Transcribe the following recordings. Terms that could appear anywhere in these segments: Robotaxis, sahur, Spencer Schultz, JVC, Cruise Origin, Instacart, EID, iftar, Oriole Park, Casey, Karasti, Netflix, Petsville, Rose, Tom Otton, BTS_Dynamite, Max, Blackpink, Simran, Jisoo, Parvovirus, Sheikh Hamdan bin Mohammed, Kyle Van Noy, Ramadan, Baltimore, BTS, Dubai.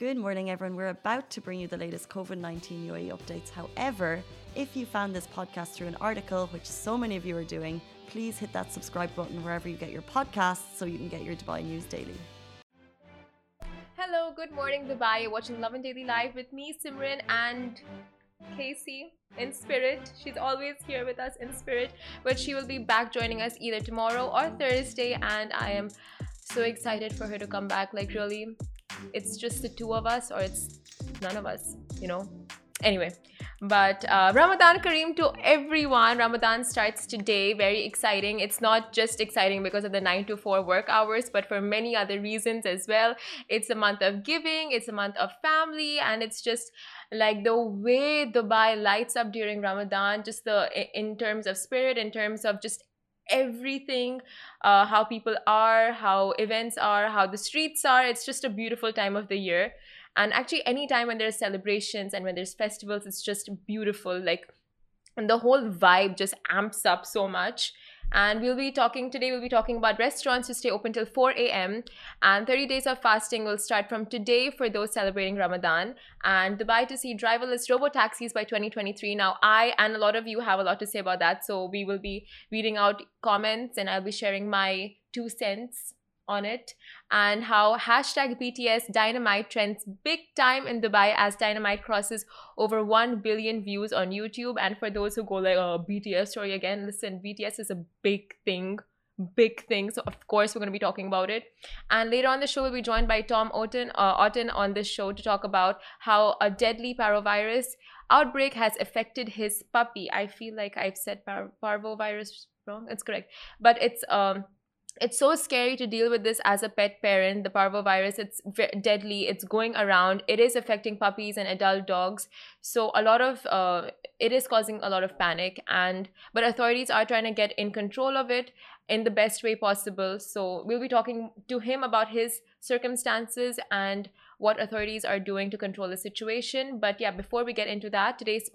Good morning, everyone. We're about to bring you the latest COVID-19 UAE updates. However, if you found this podcast through an article, which so many of you are doing, please hit that subscribe button wherever you get your podcasts so you can get your Dubai news daily. Hello, good morning, Dubai. You're watching Lovin Daily Live with me, Simran, and Casey in spirit. She's always here with us in spirit, but she will be back joining us either tomorrow or Thursday, and I am so excited for her to come back. Like, really, it's just the two of us or it's none of us, you know. Anyway, but Ramadan Kareem to everyone. Ramadan starts today. Very exciting. It's not just exciting because of the 9-to-4 work hours, but for many other reasons as well. It's a month of giving, it's a month of family, and it's just like the way Dubai lights up during Ramadan, just in terms of spirit, in terms of just everything, how people are, how events are, how the streets are. It's just a beautiful time of the year. And actually, any time when there's celebrations and when there's festivals, it's just beautiful. Like, and the whole vibe just amps up so much. And today we'll be talking about restaurants to stay open till 4 a.m. And 30 days of fasting will start from today for those celebrating Ramadan. And Dubai to see driverless robo-taxis by 2023. Now, I and a lot of you have a lot to say about that. So we will be reading out comments and I'll be sharing my 2 cents on it. And how #BTS_Dynamite trends big time in Dubai as Dynamite crosses over 1 billion views on YouTube. And for those who go like, oh, BTS story again, listen, BTS is a big thing. So of course we're going to be talking about it. And later on the show, we'll be joined by Tom Otton on the show to talk about how a deadly parvovirus outbreak has affected his puppy. I feel like I've said parvovirus wrong. It's correct, but it's so scary to deal with this as a pet parent. The parvovirus, it's deadly. It's going around. It is affecting puppies and adult dogs. So a lot of it is causing a lot of panic. But authorities are trying to get in control of it in the best way possible. So we'll be talking to him about his circumstances and what authorities are doing to control the situation. But yeah, before we get into that, today's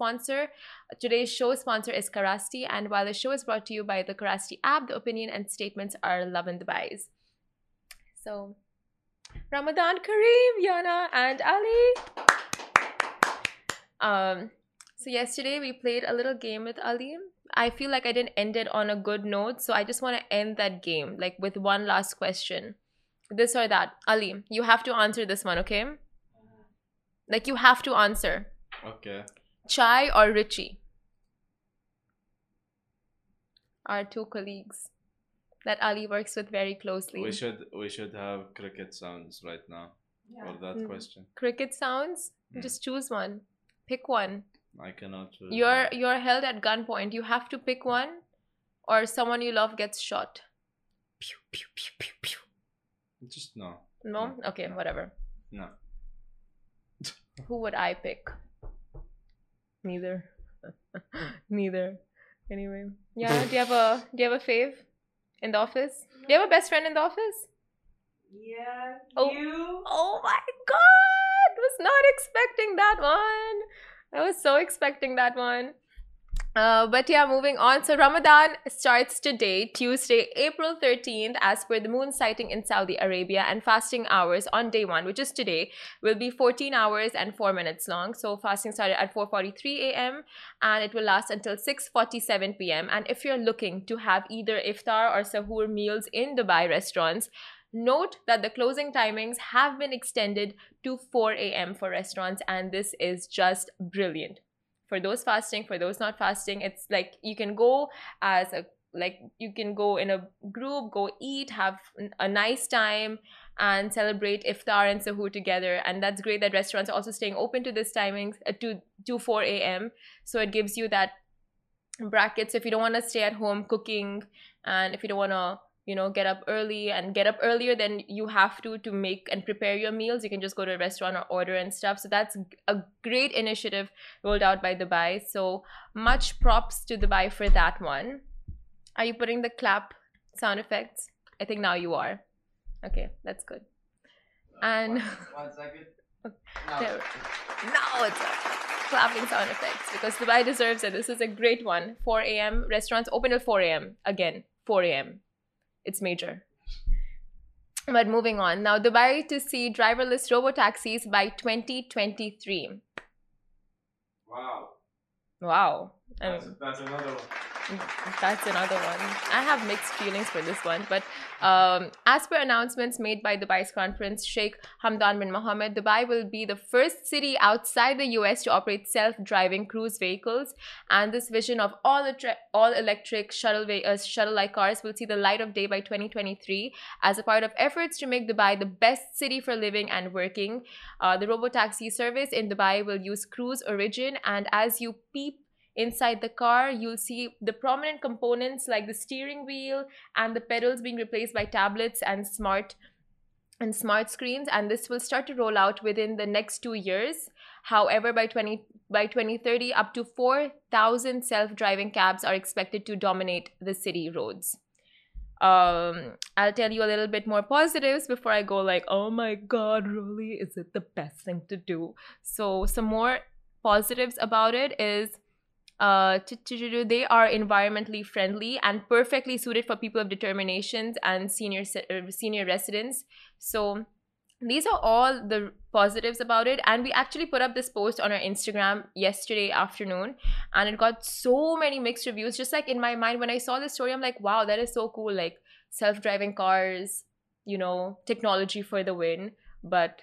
show sponsor is Karasti. And while the show is brought to you by the Karasti app, the opinion and statements are Love and Dubai's. So, Ramadan Kareem, Yana and Ali. So yesterday we played a little game with Ali. I feel like I didn't end it on a good note. So I just want to end that game like with one last question. This or that. Ali, you have to answer this one, okay? Like, you have to answer. Okay. Chai or Richie? Our two colleagues that Ali works with very closely. We should have cricket sounds right now, yeah, for that question. Cricket sounds? Mm. Just choose one. Pick one. I cannot choose. You're held at gunpoint. You have to pick one or someone you love gets shot. Pew, pew, pew, pew, pew. Just no. No? Okay, no. Whatever. No. Who would I pick? Neither. Neither. Anyway. Yeah, do you have a fave in the office? No. Do you have a best friend in the office? Yeah. Oh. You. Oh my god! I was not expecting that one. I was so expecting that one. But yeah, moving on. So Ramadan starts today, Tuesday, April 13th, as per the moon sighting in Saudi Arabia, and fasting hours on day one, which is today, will be 14 hours and 4 minutes long. So fasting started at 4:43 a.m. and it will last until 6:47 p.m. And if you're looking to have either iftar or sahur meals in Dubai restaurants, note that the closing timings have been extended to 4 a.m. for restaurants, and this is just brilliant. For those fasting, for those not fasting, it's like you can go in a group, go eat, have a nice time and celebrate iftar and sahur together. And that's great that restaurants are also staying open to this timing, to 4 a.m. So it gives you that bracket. So if you don't want to stay at home cooking, and if you don't want to, you know, get up earlier than you have to make and prepare your meals, you can just go to a restaurant or order and stuff. So that's a great initiative rolled out by Dubai. So much props to Dubai for that one. Are you putting the clap sound effects? I think now you are. Okay, that's good. And one second. Now it's clapping sound effects because Dubai deserves it. This is a great one. 4 a.m. Restaurants open at 4 a.m. Again, 4 a.m. It's major. But moving on now, Dubai to see driverless robo taxis by 2023. Wow. Wow. That's another one. That's another one. I have mixed feelings for this one, but as per announcements made by Dubai's conference, Sheikh Hamdan bin Mohammed, Dubai will be the first city outside the US to operate self-driving cruise vehicles, and this vision of all-electric shuttle-like cars will see the light of day by 2023 as a part of efforts to make Dubai the best city for living and working. The robotaxi service in Dubai will use Cruise Origin, and as you peep inside the car, you'll see the prominent components like the steering wheel and the pedals being replaced by tablets and smart screens, and this will start to roll out within the next 2 years. However, by 2030, up to 4,000 self-driving cabs are expected to dominate the city roads. I'll tell you a little bit more positives before I go like, oh my God, really, is it the best thing to do? So some more positives about it is, they are environmentally friendly and perfectly suited for people of determinations and senior residents. So these are all the positives about it, and we actually put up this post on our Instagram yesterday afternoon, and it got so many mixed reviews. Just like in my mind when I saw this story, I'm like, wow, that is so cool, like self-driving cars, you know, technology for the win. But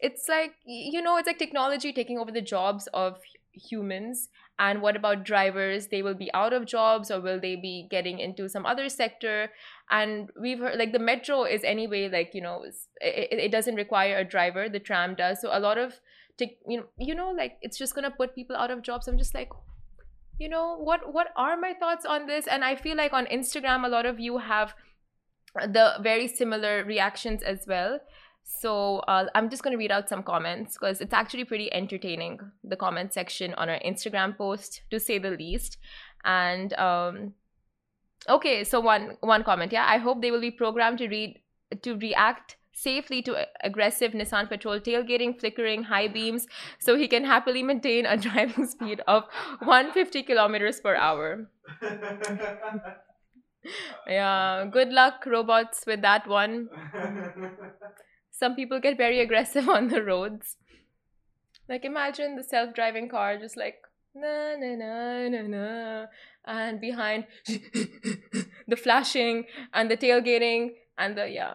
it's like, you know, it's like technology taking over the jobs of humans. And what about drivers? They will be out of jobs, or will they be getting into some other sector? And we've heard like the metro is anyway, like, you know, it doesn't require a driver. The tram does. So a lot of like it's just gonna put people out of jobs. I'm just like, you know, what are my thoughts on this? And I feel like on Instagram, a lot of you have the very similar reactions as well. So I'm just going to read out some comments because it's actually pretty entertaining, the comment section on our Instagram post, to say the least. And okay, so one comment, yeah, I hope they will be programmed to react safely to aggressive Nissan Patrol tailgating, flickering, high beams, so he can happily maintain a driving speed of 150 kilometers per hour. Yeah, good luck, robots, with that one. Some people get very aggressive on the roads. Like imagine the self-driving car just like na na na na na, and behind the flashing and the tailgating and the, yeah.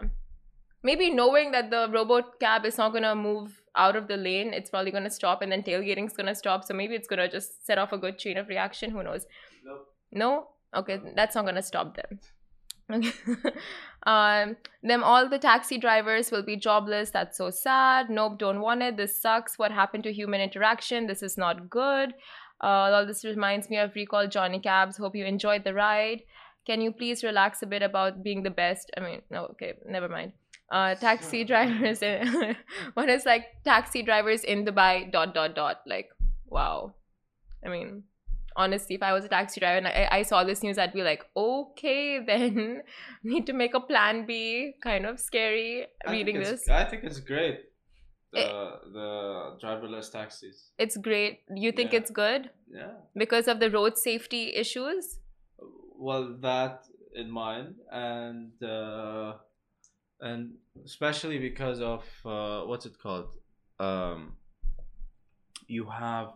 Maybe knowing that the robot cab is not gonna move out of the lane, it's probably gonna stop, and then tailgating's gonna stop. So maybe it's gonna just set off a good chain of reaction. Who knows? Nope. No? Okay, that's not gonna stop them. Them all the taxi drivers will be jobless. That's so sad. Nope, don't want it. This sucks. What happened to human interaction? This is not good. All this reminds me of Recall Johnny Cabs. Hope you enjoyed the ride. Can you please relax a bit about being the best? I mean, no, okay, never mind. Taxi drivers. What is like taxi drivers in Dubai ... Like, wow. I mean, honestly, if I was a taxi driver and I saw this news, I'd be like, okay, then need to make a plan B. Kind of scary reading this. I think it's great, the driverless taxis. It's great. You think it's good? Yeah. Because of the road safety issues? Well, that in mind, and especially because of, what's it called? You have,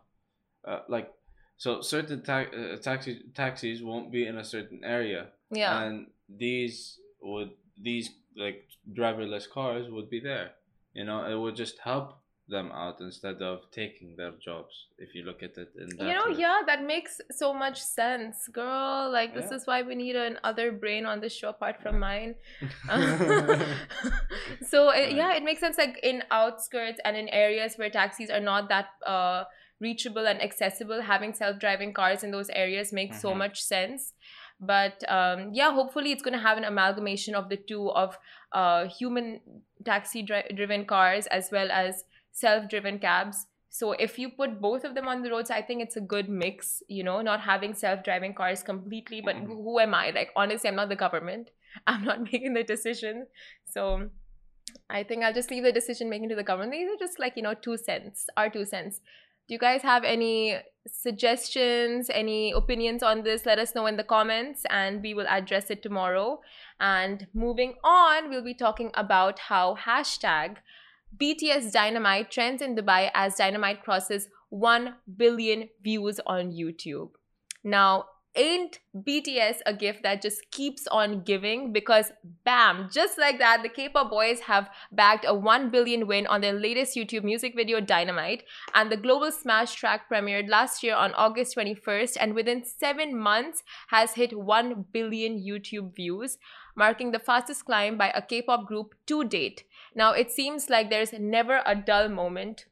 so certain taxis won't be in a certain area, and these like driverless cars would be there. You know, it would just help them out instead of taking their jobs. If you look at it in that way. Yeah, that makes so much sense, girl. Like this is why we need another brain on this show apart from mine. So it makes sense. Like in outskirts and in areas where taxis are not that reachable and accessible, having self-driving cars in those areas makes so much sense. But hopefully it's going to have an amalgamation of the two, of human taxi driven cars as well as self-driven cabs. So if you put both of them on the roads, I think it's a good mix, you know, not having self-driving cars completely. But who am I? Like, honestly, I'm not the government. I'm not making the decision. So I think I'll just leave the decision making to the government. These are just like, you know, 2 cents, our 2 cents. Do you guys have any suggestions, any opinions on this? Let us know in the comments and we will address it tomorrow. And moving on, we'll be talking about how hashtag BTS Dynamite trends in Dubai as Dynamite crosses 1 billion views on YouTube. Now, ain't BTS a gift that just keeps on giving? Because bam, just like that, the K-pop boys have bagged a 1 billion win on their latest YouTube music video, Dynamite, and the global smash track premiered last year on August 21st and within 7 months has hit 1 billion YouTube views, marking the fastest climb by a K-pop group to date. Now, it seems like there's never a dull moment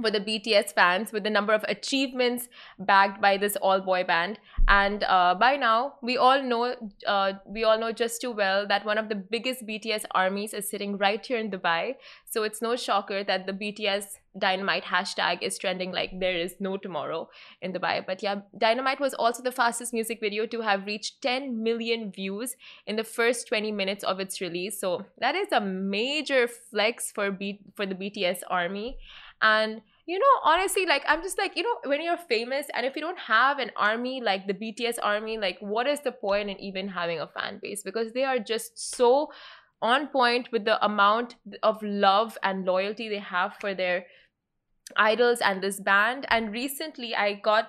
for the BTS fans with the number of achievements bagged by this all-boy band. And by now, we all know just too well that one of the biggest BTS armies is sitting right here in Dubai. So it's no shocker that the BTS Dynamite hashtag is trending like there is no tomorrow in Dubai. But yeah, Dynamite was also the fastest music video to have reached 10 million views in the first 20 minutes of its release. So that is a major flex for the BTS army. And you know, honestly, like, I'm just like, you know, when you're famous and if you don't have an army like the BTS army, like, what is the point in even having a fan base? Because they are just so on point with the amount of love and loyalty they have for their idols and this band. And recently I got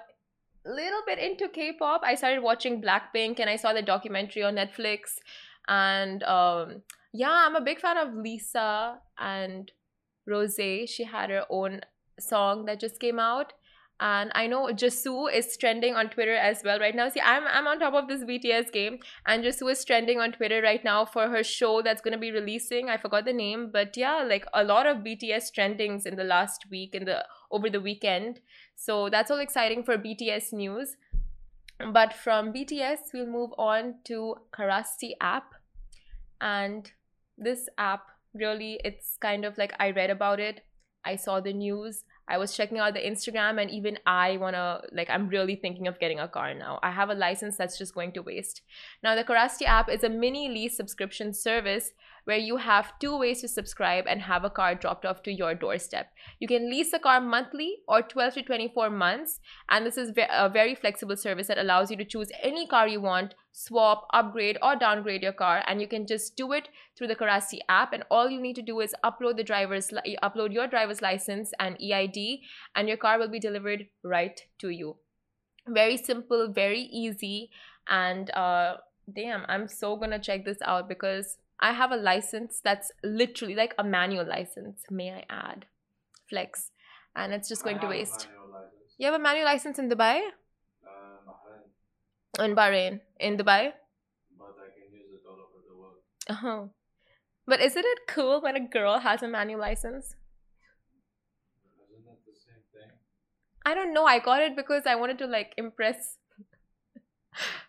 a little bit into K-pop. I started watching Blackpink and I saw the documentary on Netflix. And yeah, I'm a big fan of Lisa and Rose. She had her own song that just came out. And I know Jisoo is trending on Twitter as well right now. See, I'm on top of this BTS game. And Jisoo is trending on Twitter right now for her show that's going to be releasing. I forgot the name. But yeah, like a lot of BTS trendings in the last week, over the weekend. So that's all exciting for BTS news. But from BTS, we'll move on to Karasti app. And this app, really, it's kind of like I read about it. I saw the news. I was checking out the Instagram and even I want to, like, I'm really thinking of getting a car now. I have a license that's just going to waste. Now, the Karasti app is a mini lease subscription service where you have 2 ways to subscribe and have a car dropped off to your doorstep. You can lease a car monthly or 12 to 24 months. And this is a very flexible service that allows you to choose any car you want, swap, upgrade, or downgrade your car. And you can just do it through the Karasti app. And all you need to do is upload your driver's license and EID, and your car will be delivered right to you. Very simple, very easy. And damn, I'm so gonna check this out because I have a license that's literally like a manual license, may I add, flex, and it's just going to waste. You have a manual license in Dubai? Bahrain. In Bahrain. In Dubai? But I can use it all over the world. Uh-huh. But isn't it cool when a girl has a manual license? Isn't that the same thing? I don't know. I got it because I wanted to like impress.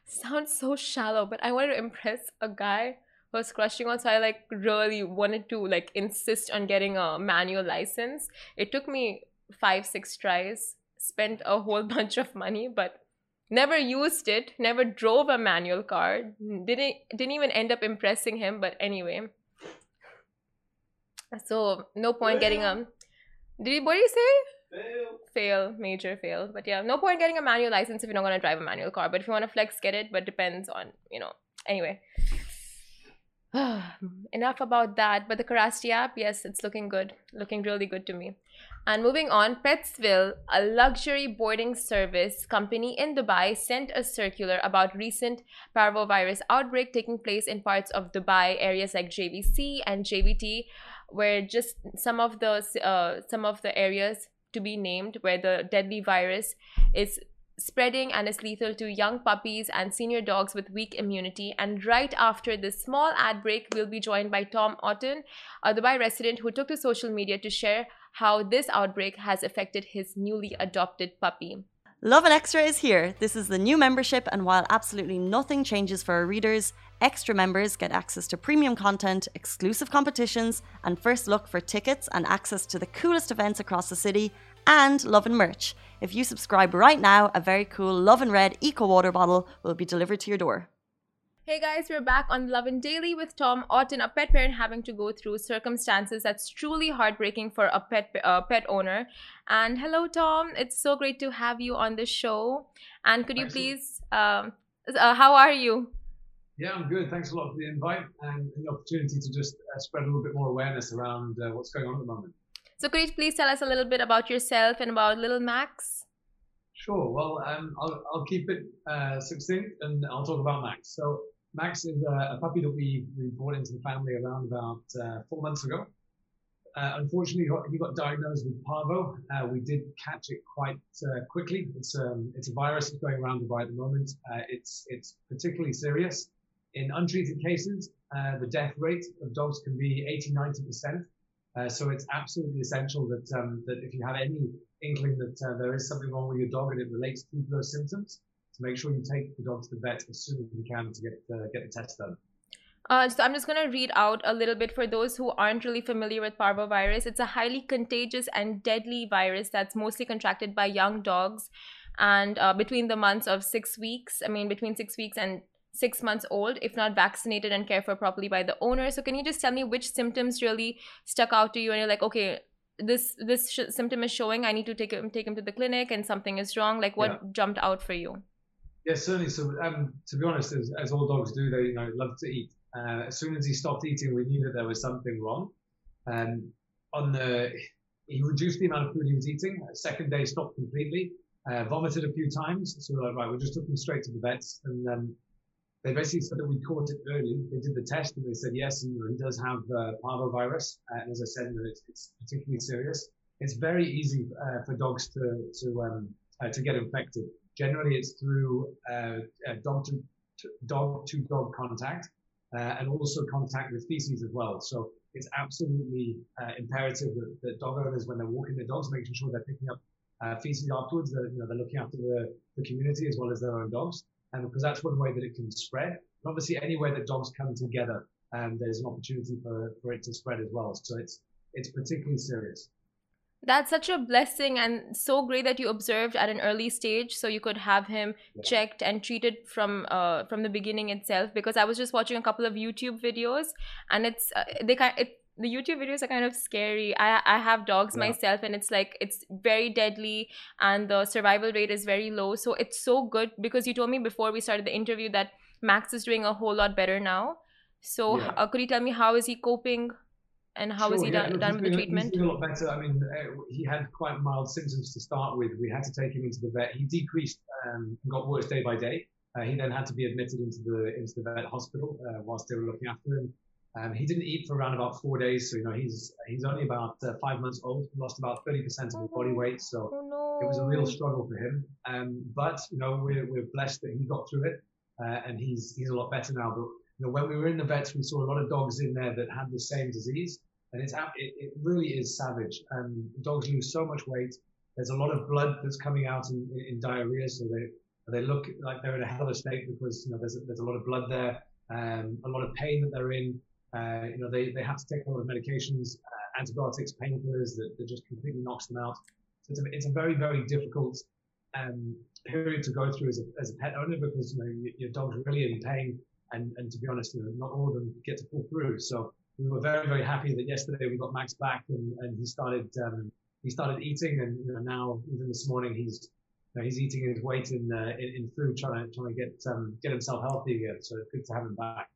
Sounds so shallow, but I wanted to impress a guy was crushing on, so I like really wanted to like insist on getting a manual license. It took me 5-6 tries, spent a whole bunch of money, but never used it, never drove a manual car, didn't even end up impressing him. But anyway, so no point getting a what do you say? Fail, major fail. But yeah, no point getting a manual license if you're not gonna drive a manual car. But if you want to flex, get it, but depends on, you know, anyway. Enough about that, but the Karasti app, yes, it's looking good, looking really good to me. And moving on, Petsville, a luxury boarding service company in Dubai, sent a circular about recent Parvovirus outbreak taking place in parts of Dubai, areas like JVC and JVT, where just some of the areas to be named where the deadly virus is spreading and is lethal to young puppies and senior dogs with weak immunity. And right after this small ad break, we'll be joined by Tom Otton, a Dubai resident who took to social media to share how this outbreak has affected his newly adopted puppy. Love and Extra is here. This is the new membership, and while absolutely nothing changes for our readers, Extra members get access to premium content, exclusive competitions, and first look for tickets and access to the coolest events across the city, and Love and merch. If you subscribe right now, a very cool Love and Red Eco Water bottle will be delivered to your door. Hey guys, we're back on The Lovin Daily with Tom Otton, a pet parent having to go through circumstances that's truly heartbreaking for a pet owner. And hello, Tom. It's so great to have you on the show. And could you please, how are you? Yeah, I'm good. Thanks a lot for the invite and the opportunity to just spread a little bit more awareness around what's going on at the moment. So could you please tell us a little bit about yourself and about little Max? Sure. Well, I'll keep it succinct and I'll talk about Max. So Max is a puppy that we brought into the family around about 4 months ago. Unfortunately, he got diagnosed with Parvo. We did catch it quite quickly. It's a virus that's going around Dubai at the moment. It's particularly serious. In untreated cases, the death rate of dogs can be 80–90%. So it's absolutely essential that that if you have any inkling that there is something wrong with your dog and it relates to those symptoms, to make sure you take the dog to the vet as soon as you can to get the test done. So I'm just going to read out a little bit for those who aren't really familiar with parvovirus. It's a highly contagious and deadly virus that's mostly contracted by young dogs, and between the months of 6 weeks, I mean between 6 weeks and 6 months old, if not vaccinated and cared for properly by the owner. So can you just tell me which symptoms really stuck out to you and you're like, okay, this symptom is showing, I need to take him to the clinic and something is wrong? Like what jumped out for you? Yes, certainly. So to be honest, as all dogs do, they love to eat. As soon as he stopped eating, we knew that there was something wrong. He reduced the amount of food he was eating. Second day, stopped completely. Vomited a few times. So we're like, right, we just took him straight to the vets, and they basically said that we caught it early. They did the test and they said, yes, he does have parvovirus. And as I said, it's particularly serious. It's very easy for dogs to get infected. Generally, it's through dog-to-dog contact and also contact with feces as well. So it's absolutely imperative that dog owners, when they're walking their dogs, making sure they're picking up feces afterwards, they're looking after the community as well as their own dogs, and because that's one way that it can spread. And obviously, anywhere that dogs come together, there's an opportunity for it to spread as well. So it's particularly serious. That's such a blessing and so great that you observed at an early stage so you could have him checked and treated from the beginning itself, because I was just watching a couple of YouTube videos and it's the YouTube videos are kind of scary. I have dogs myself and it's like it's very deadly and the survival rate is very low. So it's so good because you told me before we started the interview that Max is doing a whole lot better now. So could you tell me, how is he coping? And how was he done with the treatment? He's doing a lot better. I mean, he had quite mild symptoms to start with. We had to take him into the vet. He decreased and got worse day by day. He then had to be admitted into the vet hospital whilst they were looking after him. He didn't eat for around about 4 days. So, he's only about 5 months old. He lost about 30% of his body weight. So it was a real struggle for him. But, we're blessed that he got through it. And he's a lot better now. But when we were in the vets, we saw a lot of dogs in there that had the same disease, and it really is savage. Dogs lose so much weight. There's a lot of blood that's coming out in diarrhea, so they look like they're in a hell of a state because there's a lot of blood there, a lot of pain that they're in. They have to take a lot of medications, antibiotics, painkillers that just completely knocks them out. So it's a very, very difficult period to go through as a pet owner, because your dog's really in pain. And to be honest, not all of them get to pull through. So we were very, very happy that yesterday we got Max back and he started eating, and now even this morning he's eating his weight in food, trying to get himself healthy again. So it's good to have him back.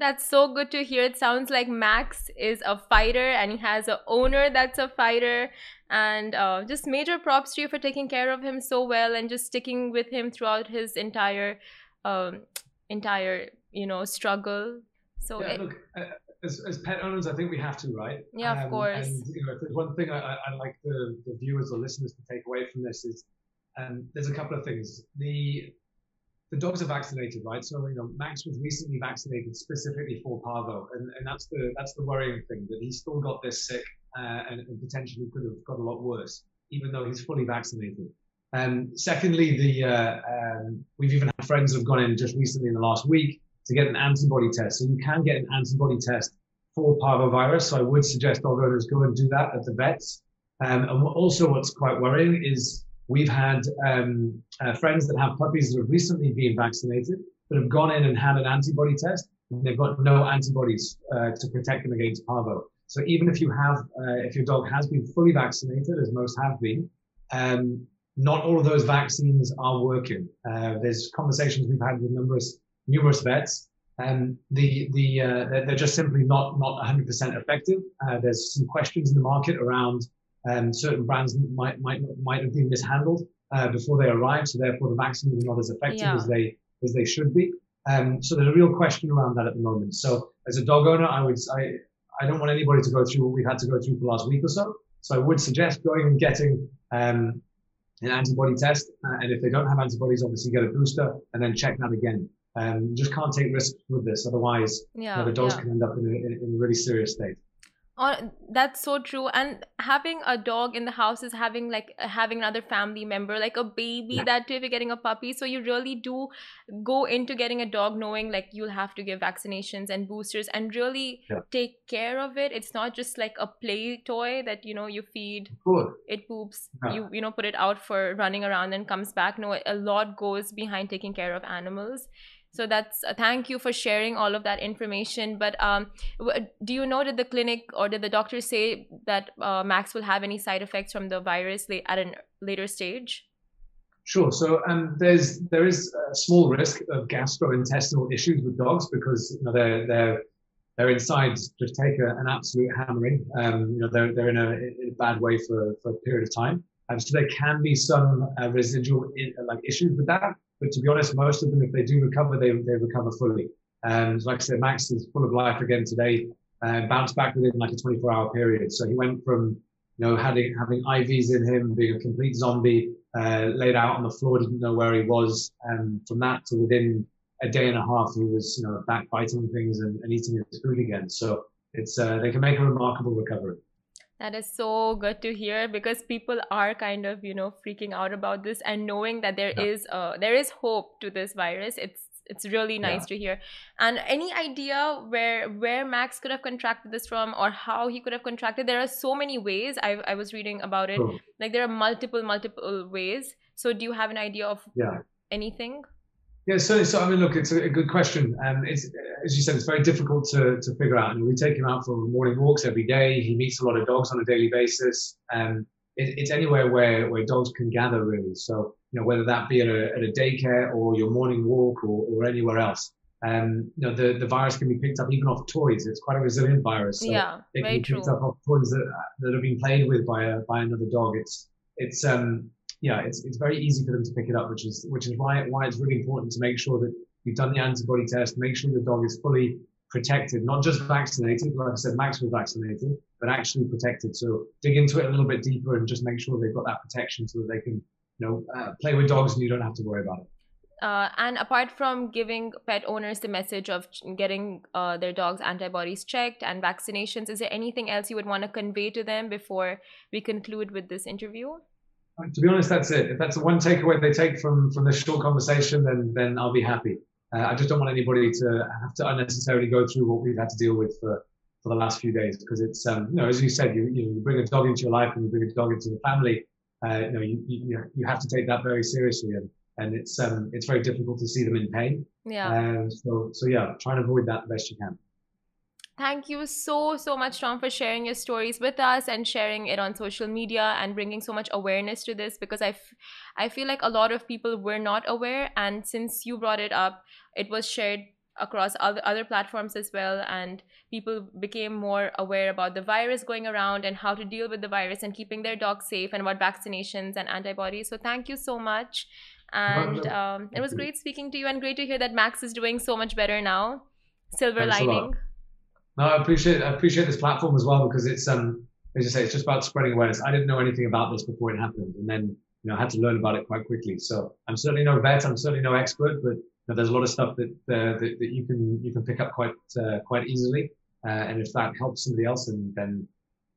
That's so good to hear. It sounds like Max is a fighter and he has an owner that's a fighter, and just major props to you for taking care of him so well and just sticking with him throughout his entire struggle. So look, as pet owners, I think we have to, right? Yeah, of course. And if there's one thing I'd like the viewers or listeners to take away from this is, there's a couple of things. The dogs are vaccinated, right? So Max was recently vaccinated specifically for Parvo, and that's the worrying thing, that he's still got this sick and potentially could have got a lot worse, even though he's fully vaccinated. Secondly, we've even had friends who've gone in just recently in the last week to get an antibody test. So you can get an antibody test for parvovirus. So I would suggest dog owners go and do that at the vets. And also what's quite worrying is we've had friends that have puppies that have recently been vaccinated, that have gone in and had an antibody test, and they've got no antibodies to protect them against parvo. So even if you have, if your dog has been fully vaccinated, as most have been, not all of those vaccines are working. There's conversations we've had with numerous vets, and they're just simply not 100% effective. There's some questions in the market around certain brands might have been mishandled before they arrived, so therefore the vaccines are not as effective as they should be. So there's a real question around that at the moment. So as a dog owner, I don't want anybody to go through what we've had to go through for the last week or so. So I would suggest going and getting an antibody test, and if they don't have antibodies, obviously get a booster and then check that again. You just can't take risks with this, otherwise the dogs can end up in a really serious state. Oh, that's so true. And having a dog in the house is having another family member, like a baby. That too, if you're getting a puppy. So you really do go into getting a dog knowing like you'll have to give vaccinations and boosters and really take care of it. It's not just like a play toy that, you know, you feed, it poops, you know, put it out for running around and comes back. No, a lot goes behind taking care of animals. So that's thank you for sharing all of that information. But do you know, did the clinic or did the doctor say that Max will have any side effects from the virus at a later stage? Sure. So there is a small risk of gastrointestinal issues with dogs because, you know, their insides just take an absolute hammering. You know, they're in a bad way for a period of time. So there can be some residual issues with that. But to be honest, most of them, if they do recover, they recover fully. So like I said, Max is full of life again today, bounced back within like a 24-hour period. So he went from, you know, having IVs in him, being a complete zombie, laid out on the floor, didn't know where he was. And from that to within a day and a half, he was, you know, back biting things and eating his food again. So it's they can make a remarkable recovery. That is so good to hear, because people are kind of, you know, freaking out about this, and knowing that there is hope to this virus. It's really nice to hear. And any idea where Max could have contracted this from, or how he could have contracted? There are so many ways. I was reading about it. Sure. Like there are multiple ways. So do you have an idea of anything? Yeah, certainly. So, I mean, look, it's a good question. It's, as you said, it's very difficult to figure out. I mean, we take him out for morning walks every day. He meets a lot of dogs on a daily basis. It's anywhere where dogs can gather, really. So, you know, whether that be at a daycare or your morning walk or anywhere else. You know, the virus can be picked up even off toys. It's quite a resilient virus. So it can be picked up off toys that have been played with by another dog. It's very easy for them to pick it up, which is why it's really important to make sure that you've done the antibody test, make sure your dog is fully protected, not just vaccinated. Like I said, Max was vaccinated, but actually protected. So dig into it a little bit deeper and just make sure they've got that protection so that they can, you know, play with dogs and you don't have to worry about it. And apart from giving pet owners the message of getting their dogs' antibodies checked and vaccinations, is there anything else you would want to convey to them before we conclude with this interview? To be honest, that's it. If that's the one takeaway they take from this short conversation, then I'll be happy. I just don't want anybody to have to unnecessarily go through what we've had to deal with for the last few days, because it's, you know, as you said, you bring a dog into your life and you bring a dog into the family. You know, you have to take that very seriously, and it's very difficult to see them in pain. So try and avoid that the best you can. Thank you so much, Tom, for sharing your stories with us and sharing it on social media and bringing so much awareness to this, because I feel like a lot of people were not aware, and since you brought it up, it was shared across other platforms as well, and people became more aware about the virus going around and how to deal with the virus and keeping their dogs safe and about vaccinations and antibodies. So thank you so much, and it was great speaking to you, and great to hear that Max is doing so much better now. Silver lining. No, I appreciate this platform as well, because it's, as you say, it's just about spreading awareness. I didn't know anything about this before it happened, and then, you know, I had to learn about it quite quickly. So I'm certainly no vet, I'm certainly no expert, but, you know, there's a lot of stuff that you can pick up quite easily, and if that helps somebody else, then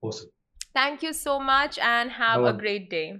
awesome. Thank you so much, and have a great day.